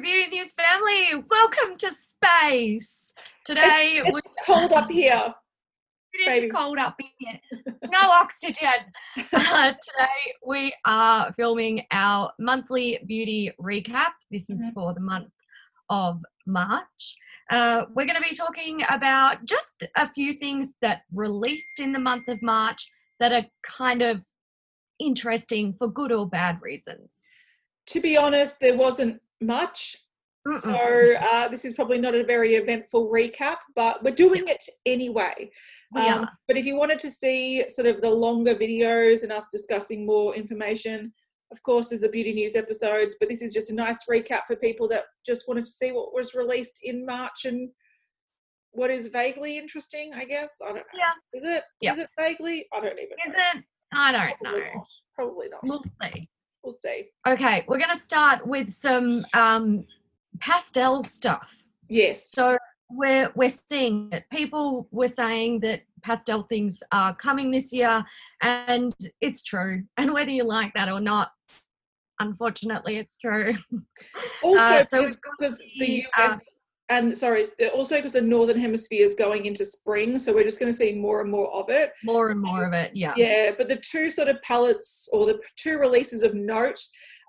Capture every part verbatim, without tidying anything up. Beauty News family, welcome to space. Today it's, it's we- cold up here. It is baby. Cold up here. No oxygen. Uh, today we are filming our monthly beauty recap. This is mm-hmm. for the month of March. Uh, we're going to be talking about just a few things that released in the month of March that are kind of interesting for good or bad reasons. To be honest, there wasn't much. Mm-mm. So uh, this is probably not a very eventful recap, but we're doing it anyway. Um, yeah. But if you wanted to see sort of the longer videos and us discussing more information, of course, there's the Beauty News episodes, but this is just a nice recap for people that just wanted to see what was released in March and what is vaguely interesting, I guess. I don't know. Yeah. Is it? Yeah. Is it vaguely? I don't even know. Is it? I don't probably know. Not. Probably not. We'll see. We'll see. Okay, we're going to start with some um, pastel stuff. Yes. So we're we're seeing it. People were saying that pastel things are coming this year, and it's true. And whether you like that or not, unfortunately, it's true. Also, uh, so because the U S uh, and sorry, also because the northern hemisphere is going into spring, so we're just going to see more and more of it. More and more of it, yeah. Yeah, but the two sort of palettes or the two releases of note,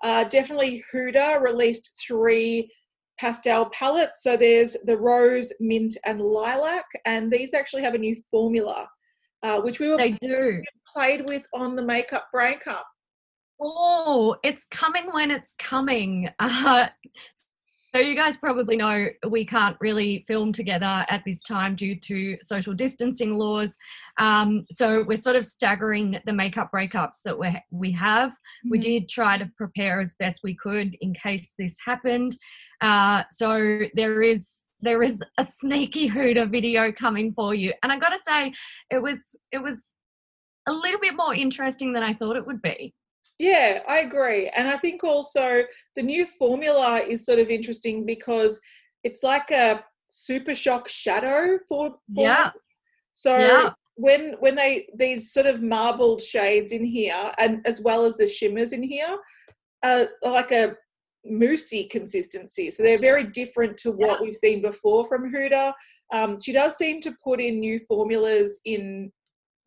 uh, definitely Huda released three pastel palettes. So there's the Rose, Mint, and Lilac, and these actually have a new formula, uh, which we were they do. played with on the Makeup Breakup. Oh, it's coming when it's coming. Uh, So you guys probably know we can't really film together at this time due to social distancing laws. Um, so we're sort of staggering the makeup breakups that we we have. Mm-hmm. We did try to prepare as best we could in case this happened. Uh, so there is there is a sneaky Huda video coming for you. And I got to say, it was it was a little bit more interesting than I thought it would be. Yeah, I agree. And I think also the new formula is sort of interesting because it's like a super shock shadow for, for yeah. So yeah. when when they these sort of marbled shades in here, and as well as the shimmers in here, uh, are like a moussey consistency. So they're very different to what yeah. we've seen before from Huda. Um, she does seem to put in new formulas in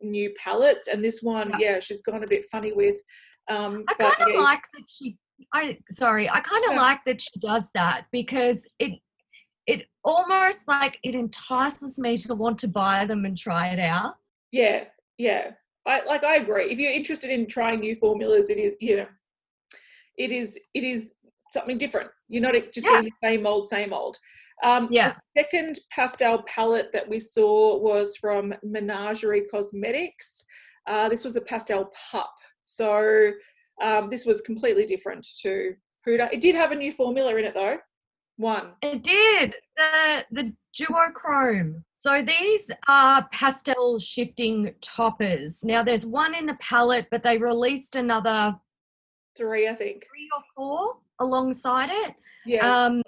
new palettes, and this one, yeah, yeah she's gone a bit funny with. Um, I kind of yeah. like that she. I sorry. I kind of yeah. like that she does that because it it almost like it entices me to want to buy them and try it out. Yeah, yeah. I like. I agree. If you're interested in trying new formulas, it is you know, it is it is something different. You're not just yeah. the same old, same old. Um, yeah. The second pastel palette that we saw was from Menagerie Cosmetics. Uh, this was the pastel pup. So um, this was completely different to Huda. It did have a new formula in it though. One. It did. The the duochrome. So these are pastel shifting toppers. Now there's one in the palette, but they released another three, I think. Three or four alongside it. Yeah. Um,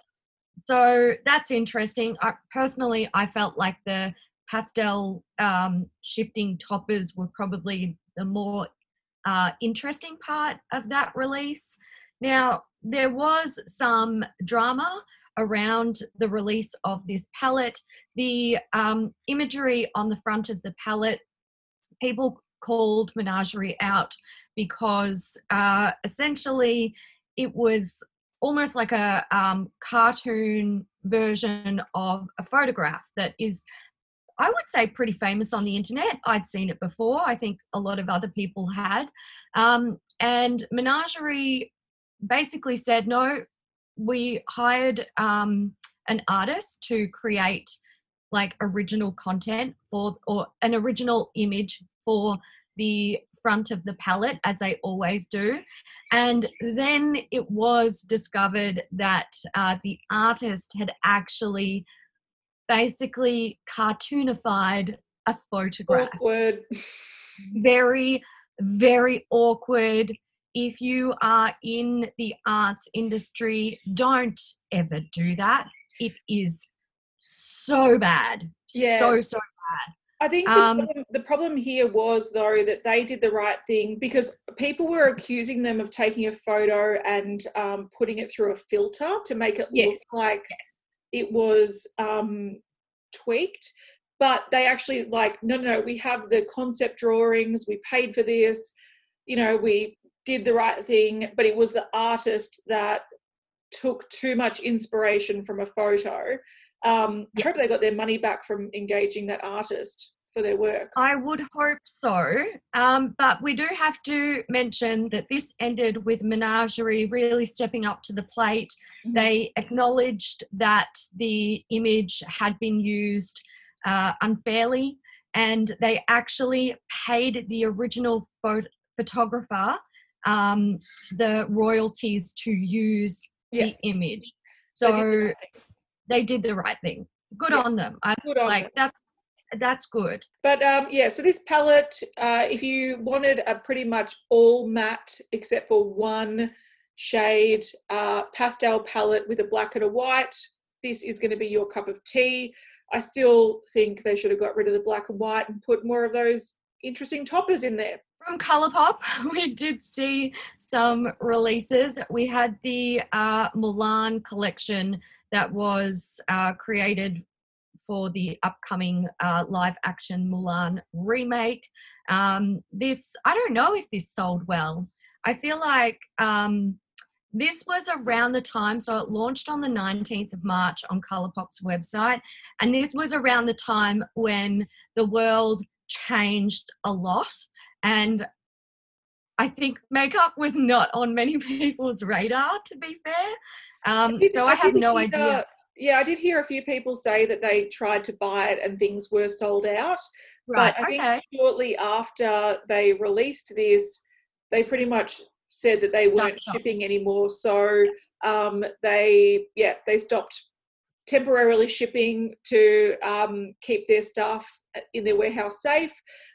so that's interesting. I, personally, I felt like the pastel um, shifting toppers were probably the more Uh, interesting part of that release. Now, there was some drama around the release of this palette. The um, imagery on the front of the palette, people called Menagerie out because uh, essentially it was almost like a um, cartoon version of a photograph that is, I would say, pretty famous on the internet. I'd seen it before. I think a lot of other people had. Um, and Menagerie basically said, no, we hired um, an artist to create like original content for, or an original image for the front of the palette, as they always do. And then it was discovered that uh, the artist had actually basically cartoonified a photograph. Awkward. Very, very awkward. If you are in the arts industry, don't ever do that. It is so bad. Yeah. So, so bad. I think the, um, problem, the problem here was, though, that they did the right thing because people were accusing them of taking a photo and um, putting it through a filter to make it yes, look like yes. it was um, tweaked. But they actually, like, no, no, no, we have the concept drawings, we paid for this, you know, we did the right thing, but it was the artist that took too much inspiration from a photo. Um, yes. I hope they got their money back from engaging that artist for their work. I would hope so. Um, but we do have to mention that this ended with Menagerie really stepping up to the plate. Mm-hmm. They acknowledged that the image had been used uh, unfairly, and they actually paid the original phot- photographer um, the royalties to use yeah. the image. So... so they did the right thing. Good yeah. on them. I good on like them. that's that's good. But um, yeah, so this palette, uh, if you wanted a pretty much all matte except for one shade uh, pastel palette with a black and a white, this is going to be your cup of tea. I still think they should have got rid of the black and white and put more of those interesting toppers in there. From ColourPop, we did see some releases. We had the uh, Mulan collection that was uh, created for the upcoming uh, live-action Mulan remake. Um, this, I don't know if this sold well. I feel like um, this was around the time, so it launched on the nineteenth of March on ColourPop's website, and this was around the time when the world changed a lot, and I think makeup was not on many people's radar, to be fair. Um, so I have no idea. Yeah, I did hear a few people say that they tried to buy it and things were sold out. Right, but I okay. think shortly after they released this, they pretty much said that they weren't Stop. shipping anymore. So um, they, yeah, they stopped temporarily shipping to um, keep their stuff in their warehouse safe.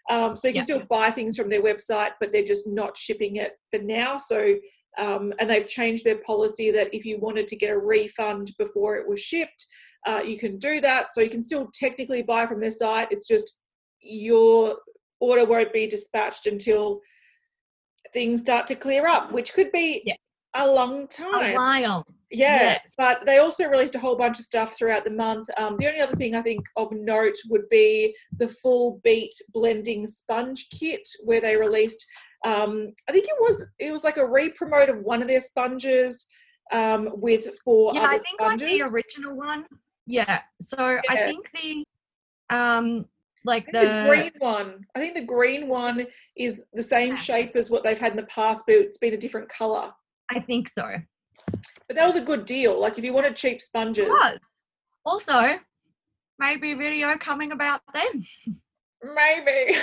Um, so you can yeah. still buy things from their website, but they're just not shipping it for now. So Um, and they've changed their policy that if you wanted to get a refund before it was shipped, uh, you can do that. So you can still technically buy from their site. It's just your order won't be dispatched until things start to clear up, which could be yeah. a long time. A while. Yeah. Yes. But they also released a whole bunch of stuff throughout the month. Um, the only other thing I think of note would be the full beat blending sponge kit, where they released... Um, I think it was it was like a re-promote of one of their sponges um, with four yeah, other sponges. Yeah, I think sponges. like the original one. Yeah. So yeah. I think the um, like I think the... the green one. I think the green one is the same yeah. shape as what they've had in the past, but it's been a different colour. I think so. But that was a good deal. Like if you wanted cheap sponges. It was. Also, maybe a video coming about them. Maybe.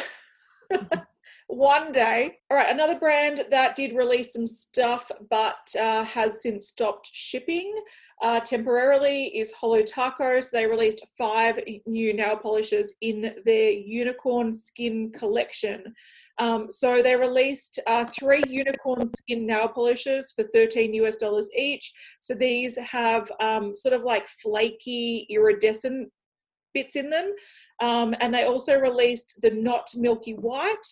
One day. All right, another brand that did release some stuff but uh, has since stopped shipping uh, temporarily is Holo Taco. So they released five new nail polishes in their unicorn skin collection. Um, so they released uh, three unicorn skin nail polishes for thirteen US dollars each. So these have um, sort of like flaky, iridescent bits in them. Um, and they also released the Not Milky White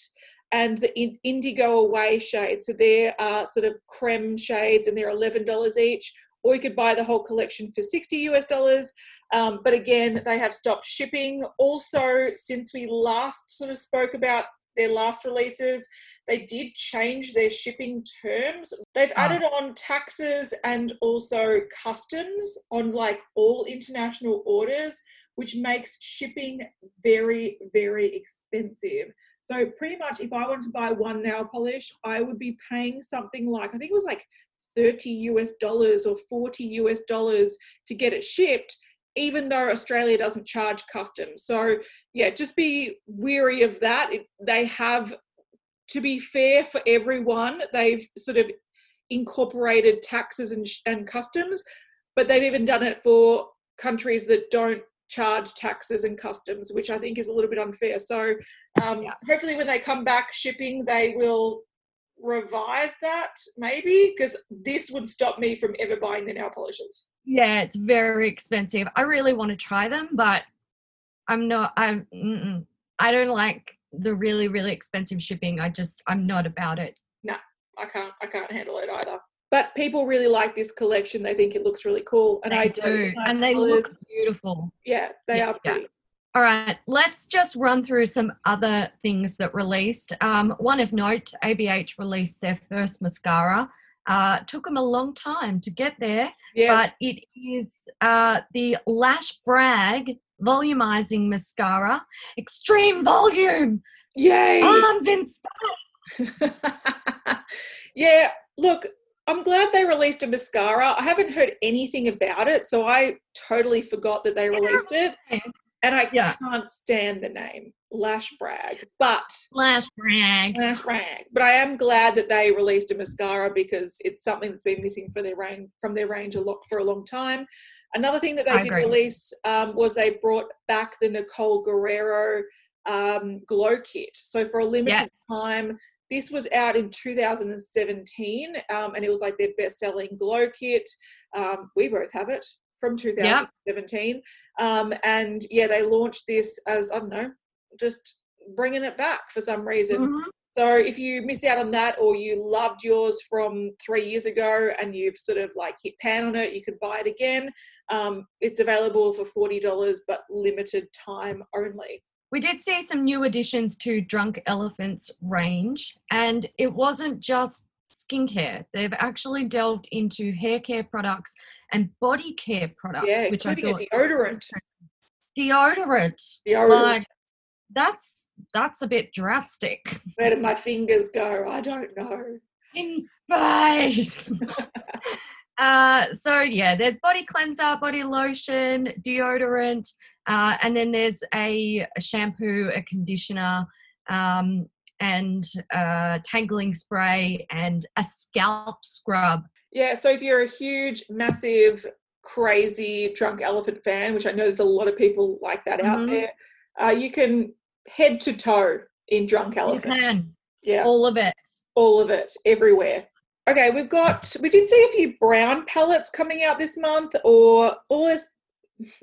and the Indigo Away shade. So they're uh, sort of creme shades, and they're eleven dollars each, or you could buy the whole collection for sixty US dollars. Um, but again, they have stopped shipping. Also, since we last sort of spoke about their last releases, they did change their shipping terms. They've added on taxes and also customs on like all international orders, which makes shipping very, very expensive. So pretty much if I wanted to buy one nail polish, I would be paying something like, I think it was like thirty US dollars or forty US dollars to get it shipped, even though Australia doesn't charge customs. So yeah, just be wary of that. It, they have, to be fair for everyone, they've sort of incorporated taxes and, and customs, but they've even done it for countries that don't charge taxes and customs, which I think is a little bit unfair. So um yeah. hopefully when they come back shipping, they will revise that, maybe, because this would stop me from ever buying the nail polishes. Yeah, it's very expensive. I really want to try them, but I'm not I'm mm-mm. I don't like the really, really expensive shipping. I just, I'm not about it. No, I can't, I can't handle it either. But people really like this collection. They think it looks really cool. And they I do. Nice and they colours. Look beautiful. Yeah, they yeah, are pretty. Yeah. All right, let's just run through some other things that released. Um, one of note, A B H released their first mascara. Uh, took them a long time to get there, yes. But it is uh, the Lash Brag volumizing mascara. Extreme volume. Yay. Arms in space. Yeah, look, I'm glad they released a mascara. I haven't heard anything about it, so I totally forgot that they released it. And I yeah. can't stand the name, Lash Brag, but... Lash Brag. Lash Brag. But I am glad that they released a mascara because it's something that's been missing for their range, from their range a lot for a long time. Another thing that they I did agree. release um, was they brought back the Nicole Guerrero um, Glow Kit. So for a limited yes. time, this was out in two thousand seventeen, um, and it was like their best-selling Glow Kit. Um, we both have it. From two thousand seventeen. Yep. Um, and yeah, they launched this as, I don't know, just bringing it back for some reason. Mm-hmm. So if you missed out on that or you loved yours from three years ago and you've sort of like hit pan on it, you could buy it again. Um, it's available for forty dollars, but limited time only. We did see some new additions to Drunk Elephant's range, and it wasn't just skincare. They've actually delved into hair care products and body care products, yeah, which I thought deodorant. deodorant deodorant like that's that's a bit drastic. Where did my fingers go? I don't know. In space. uh so yeah, there's body cleanser, body lotion, deodorant, uh and then there's a, a shampoo, a conditioner, um and uh, tangling spray and a scalp scrub. Yeah, so if you're a huge, massive, crazy Drunk Elephant fan, which I know there's a lot of people like that mm-hmm. out there, uh, you can head to toe in Drunk Elephant. You can. Yeah. All of it. All of it, everywhere. Okay, we've got, we did see a few brown palettes coming out this month, or all this,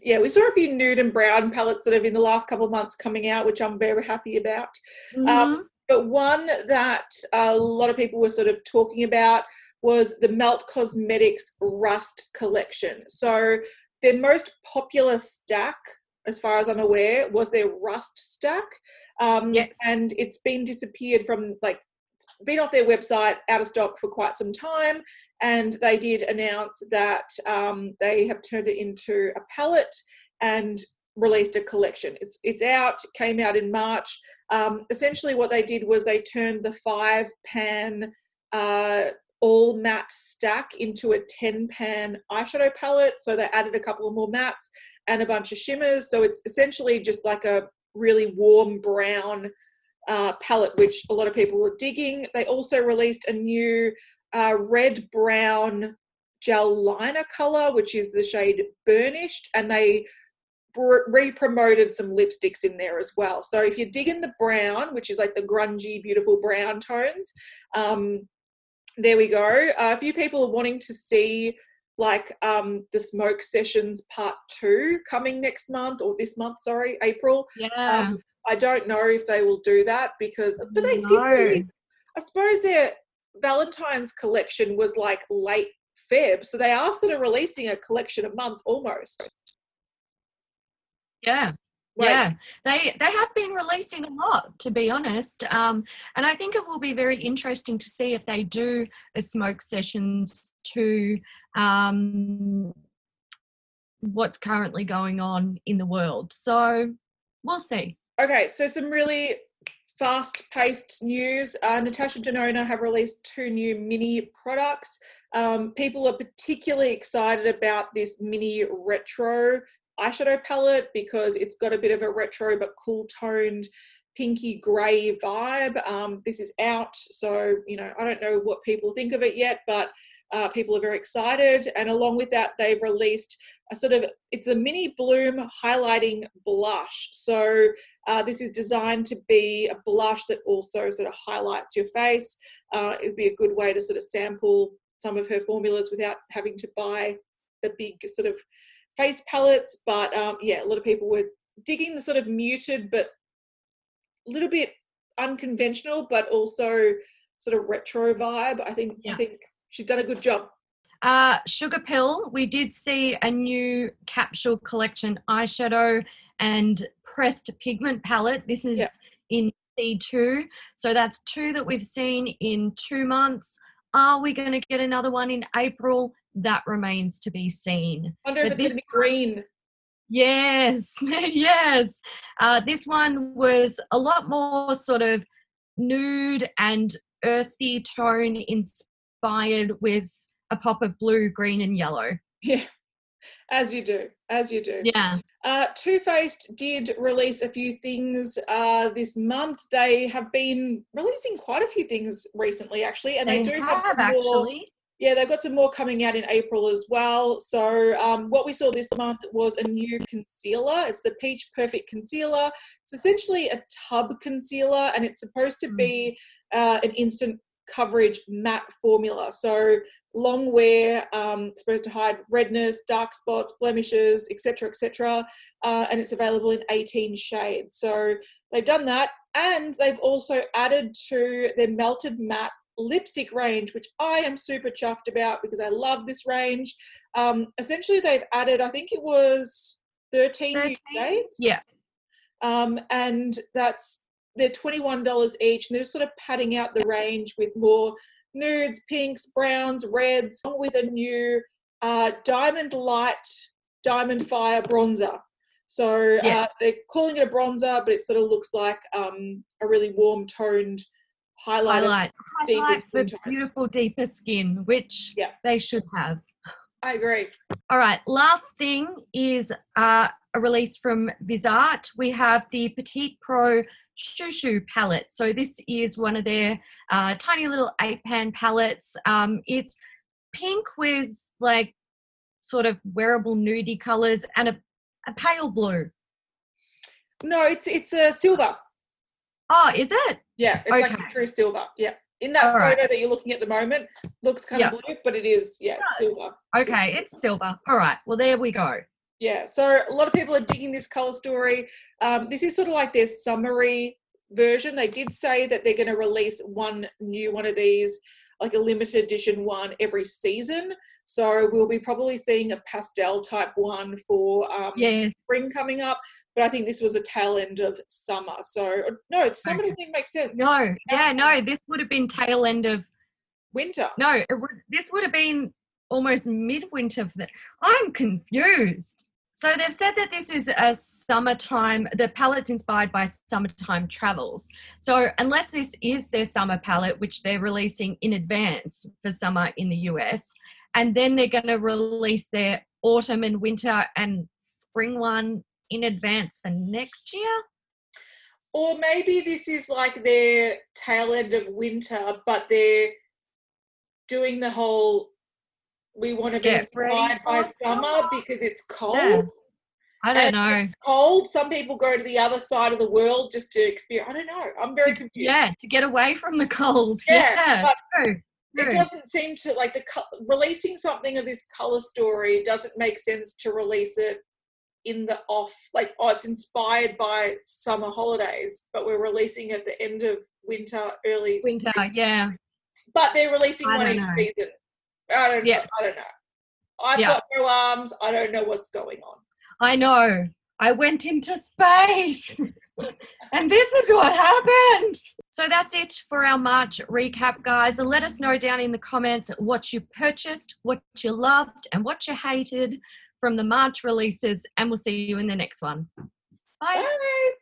yeah, we saw a few nude and brown palettes that have in the last couple of months coming out, which I'm very happy about. Mm-hmm. Um, But one that a lot of people were sort of talking about was the Melt Cosmetics Rust collection. So their most popular stack, as far as I'm aware, was their Rust stack. Um, yes. And it's been disappeared from, like, been off their website, out of stock for quite some time. And they did announce that um, they have turned it into a palette and released a collection. It's it's out, came out in March. Um, essentially what they did was they turned the five pan uh, all matte stack into a ten pan eyeshadow palette. So they added a couple of more mattes and a bunch of shimmers. So it's essentially just like a really warm brown uh, palette, which a lot of people are digging. They also released a new uh, red brown gel liner color, which is the shade Burnished, and they re-promoted some lipsticks in there as well. So if you're digging the brown, which is like the grungy, beautiful brown tones, um, there we go. Uh, a few people are wanting to see like um, the Smoke Sessions part two coming next month, or this month, sorry, April. Yeah. Um, I don't know if they will do that because, but they no. did. Really, I suppose their Valentine's collection was like late Feb. So they are sort of releasing a collection a month almost. Yeah, like, yeah. They they have been releasing a lot, to be honest. Um, and I think it will be very interesting to see if they do the Smoke Sessions to um, what's currently going on in the world. So we'll see. Okay, so some really fast-paced news. Uh, Natasha Denona have released two new mini products. Um, people are particularly excited about this mini retro eyeshadow palette because it's got a bit of a retro but cool toned pinky grey vibe. Um, this is out, so you know, I don't know what people think of it yet, but uh, people are very excited. And along with that, they've released a sort of, it's a mini bloom highlighting blush. So uh, this is designed to be a blush that also sort of highlights your face. Uh, it'd be a good way to sort of sample some of her formulas without having to buy the big sort of face palettes, but um, yeah, a lot of people were digging the sort of muted but little bit unconventional, but also sort of retro vibe. I think yeah. I think she's done a good job. Uh, Sugar Pill, we did see a new capsule collection eyeshadow and pressed pigment palette. This is yeah. in C two. So that's two that we've seen in two months. Are we going to get another one in April? That remains to be seen. I wonder but if it's this going to be green. Yes, yes. Uh, this one was a lot more sort of nude and earthy tone inspired with a pop of blue, green and yellow. Yeah, as you do, as you do. Yeah. Uh, Too Faced did release a few things uh, this month. They have been releasing quite a few things recently, actually, and they, they do have, have some actually. More, yeah, they've got some more coming out in April as well. So um, what we saw this month was a new concealer. It's the Peach Perfect Concealer. It's essentially a tub concealer, and it's supposed to be uh, an instant coverage matte formula. So long wear, um, it's supposed to hide redness, dark spots, blemishes, et cetera, et cetera. Uh, and it's available in eighteen shades. So they've done that, and they've also added to their melted matte lipstick range, which I am super chuffed about because I love this range. Um, essentially, they've added, I think it was thirteen, thirteen new shades. Yeah. Um, and that's they're twenty-one dollars each, and they're sort of padding out the range with more nudes, pinks, browns, reds, with a new uh, Diamond Light, Diamond Fire bronzer. So yeah. uh, they're calling it a bronzer, but it sort of looks like um, a really warm toned highlight. Highlight, highlight the tones. Beautiful deeper skin, which yeah. they should have. I agree. All right, last thing is uh, a release from BizArt. We have the Petite Pro Shushu palette. So this is one of their uh, tiny little eight pan palettes. Um, it's pink with like sort of wearable nudie colours and a, a pale blue. No, it's it's a silver. Oh, is it? Yeah, it's okay. Like a true silver. Yeah. In that All photo right. that you're looking at the moment, looks kind yep. of blue, but it is, yeah, it's silver. Okay, it's silver. All right, well, there we go. Yeah, so a lot of people are digging this colour story. Um, this is sort of like their summary version. They did say that they're going to release one new one of these, like a limited edition one every season. So we'll be probably seeing a pastel type one for um, yeah. spring coming up. But I think this was the tail end of summer. So, no, summer okay. doesn't make sense. No, now yeah, no, this would have been tail end of winter. No, it would, this would have been almost midwinter for that. I'm confused. So they've said that this is a summertime, the palette's inspired by summertime travels. So unless this is their summer palette, which they're releasing in advance for summer in the U S, and then they're going to release their autumn and winter and spring one in advance for next year. Or maybe this is like their tail end of winter, but they're doing the whole we want to be inspired by summer because it's cold. Yeah. I don't and know. Cold. Some people go to the other side of the world just to experience. I don't know. I'm very confused. Yeah, to get away from the cold. Yeah, yeah. But true, true. It doesn't seem to like the releasing something of this color story doesn't make sense to release it in the off. Like, oh, it's inspired by summer holidays, but we're releasing at the end of winter, early winter. Spring. Yeah, but they're releasing I one each know. season. I don't know. Yep. I don't know. I've yep. got no arms. I don't know what's going on. I know. I went into space. And this is what happened. So that's it for our March recap, guys. And let us know down in the comments what you purchased, what you loved, and what you hated from the March releases. And we'll see you in the next one. Bye. Bye.